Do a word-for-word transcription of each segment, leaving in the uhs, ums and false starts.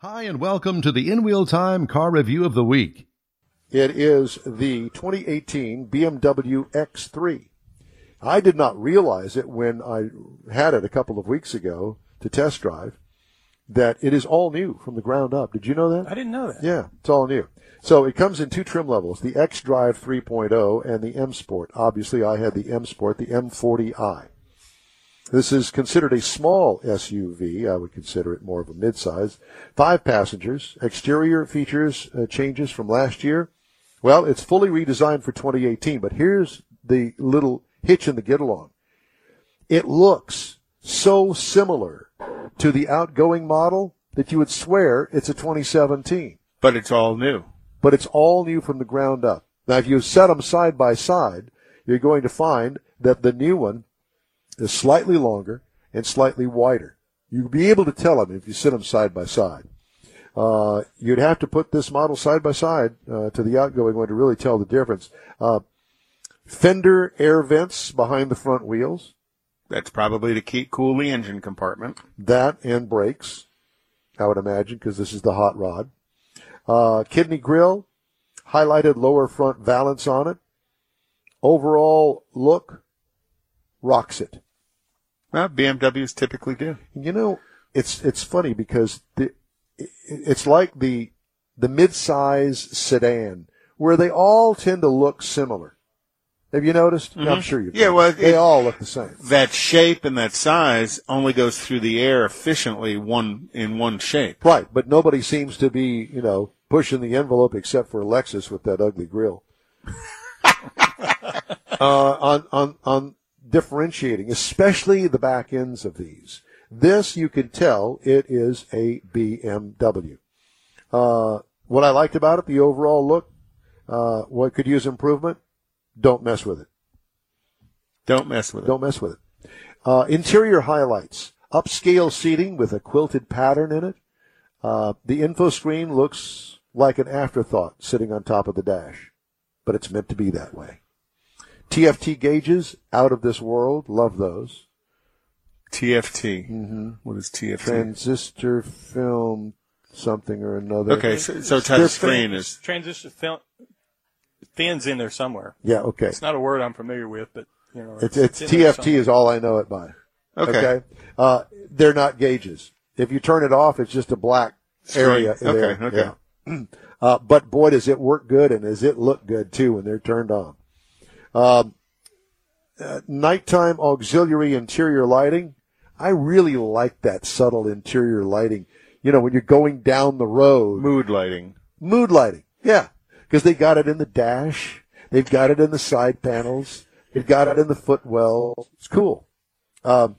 Hi and welcome to the In Wheel Time Car Review of the Week. It is the twenty eighteen B M W X three. I did not realize it when I had it a couple of weeks ago to test drive that it is all new from the ground up. Did you know that? I didn't know that. Yeah, it's all new. So it comes in two trim levels, the XDrive three point oh and the M Sport. Obviously, I had the M Sport, the M forty i. This is considered a small S U V. I would consider it more of a midsize. Five passengers. Exterior features uh, changes from last year. Well, it's fully redesigned for twenty eighteen, but here's the little hitch in the get-along. It looks so similar to the outgoing model that you would swear it's a twenty seventeen. But it's all new. But it's all new from the ground up. Now, if you set them side by side, you're going to find that the new one is slightly longer and slightly wider. You'll be able to tell them if you sit them side by side. Uh, you'd have to put this model side by side uh, to the outgoing one to really tell the difference. Uh, fender air vents behind the front wheels. That's probably to keep cool the engine compartment. That and brakes, I would imagine, because this is the hot rod. Uh, kidney grille, highlighted lower front valance on it. Overall look rocks it. Well, B M Ws typically do. You know, it's it's funny because the, it's like the the midsize sedan where they all tend to look similar. Have you noticed? Mm-hmm. I'm sure you've. Yeah, well, they it, all look the same. That shape and that size only goes through the air efficiently one in one shape. Right, but nobody seems to be, you know, pushing the envelope except for Lexus with that ugly grill. uh, on on on. Differentiating, especially the back ends of these. This, you can tell, it is a B M W. Uh, what I liked about it, the overall look, uh, what could use improvement, don't mess with it. Don't mess with it. Don't mess with it. Uh, interior highlights, upscale seating with a quilted pattern in it. Uh, the info screen looks like an afterthought sitting on top of the dash, but it's meant to be that way. T F T gauges, out of this world. Love those. T F T. Mm-hmm. What is T F T? Transistor film something or another. Okay, so, so touch screen is... Transistor film... Thin's in there somewhere. Yeah, okay. It's not a word I'm familiar with, but, you know... It's, it's, it's T F T is all I know it by. Okay. okay? Uh, they're not gauges. If you turn it off, it's just a black Straight. area. Okay, there. okay. Yeah. Uh, but, boy, does it work good, and does it look good, too, when they're turned on. Um, uh, nighttime auxiliary interior lighting. I really like that subtle interior lighting. You know, when you're going down the road. Mood lighting. Mood lighting, yeah. Because they got it in the dash. They've got it in the side panels. They've got it in the footwell. It's cool. Um,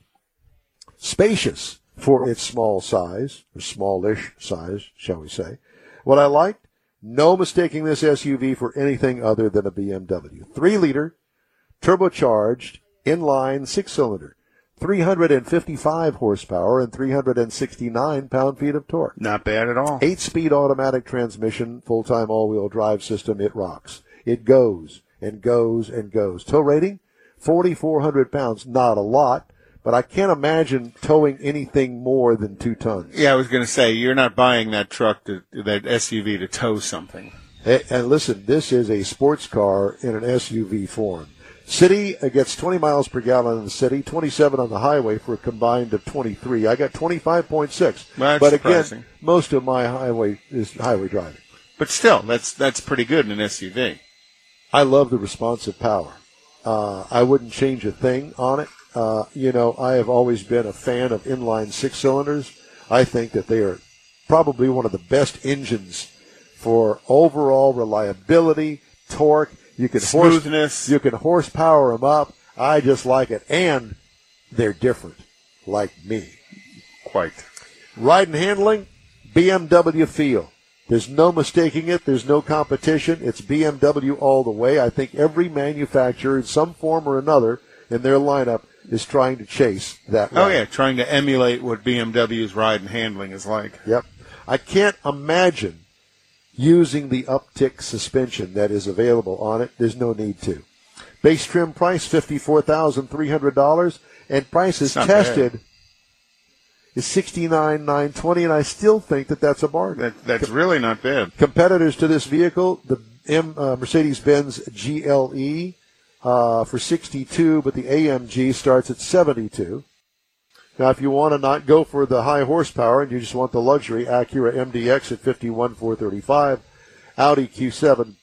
spacious for its small size, or smallish size, shall we say. What I liked. No mistaking this S U V for anything other than a B M W. three liter, turbocharged, inline, six-cylinder, three hundred fifty-five horsepower and three hundred sixty-nine pound-feet of torque. Not bad at all. eight-speed automatic transmission, full-time all-wheel drive system. It rocks. It goes and goes and goes. Tow rating, forty-four hundred pounds. Not a lot. But I can't imagine towing anything more than two tons. Yeah, I was going to say, you're not buying that truck, to, that S U V, to tow something. And, and listen, this is a sports car in an S U V form. City gets twenty miles per gallon in the city, twenty-seven on the highway for a combined of twenty-three. I got twenty-five point six. Well, but surprising. Again, most of my highway is highway driving. But still, that's that's pretty good in an S U V. I love the responsive power. Uh, I wouldn't change a thing on it. Uh, you know, I have always been a fan of inline six-cylinders. I think that they are probably one of the best engines for overall reliability, torque. You can Smoothness. Horse, you can horsepower them up. I just like it. And they're different, like me. Quite. Ride and handling, B M W feel. There's no mistaking it. There's no competition. It's B M W all the way. I think every manufacturer in some form or another in their lineup is trying to chase that way. Oh, yeah, trying to emulate what B M W's ride and handling is like. Yep. I can't imagine using the uptick suspension that is available on it. There's no need to. Base trim price, fifty-four thousand three hundred dollars, and price is tested. Bad. is sixty-nine thousand nine hundred twenty dollars, and I still think that that's a bargain. That, that's Com- really not bad. Competitors to this vehicle, the M, uh, Mercedes-Benz G L E uh, for sixty-two thousand dollars, but the A M G starts at seventy-two thousand dollars. Now, if you want to not go for the high horsepower and you just want the luxury, Acura M D X at fifty-one thousand four hundred thirty-five dollars, Audi Q seven,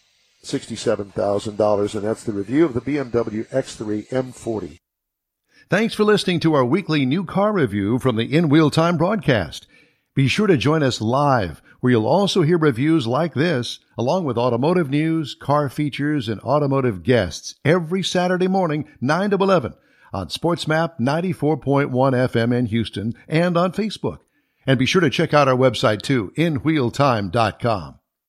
sixty-seven thousand dollars, and that's the review of the B M W X three M forty. Thanks for listening to our weekly new car review from the In Wheel Time broadcast. Be sure to join us live, where you'll also hear reviews like this, along with automotive news, car features, and automotive guests every Saturday morning, nine to eleven, on SportsMap ninety-four point one F M in Houston and on Facebook. And be sure to check out our website, too, in wheel time dot com.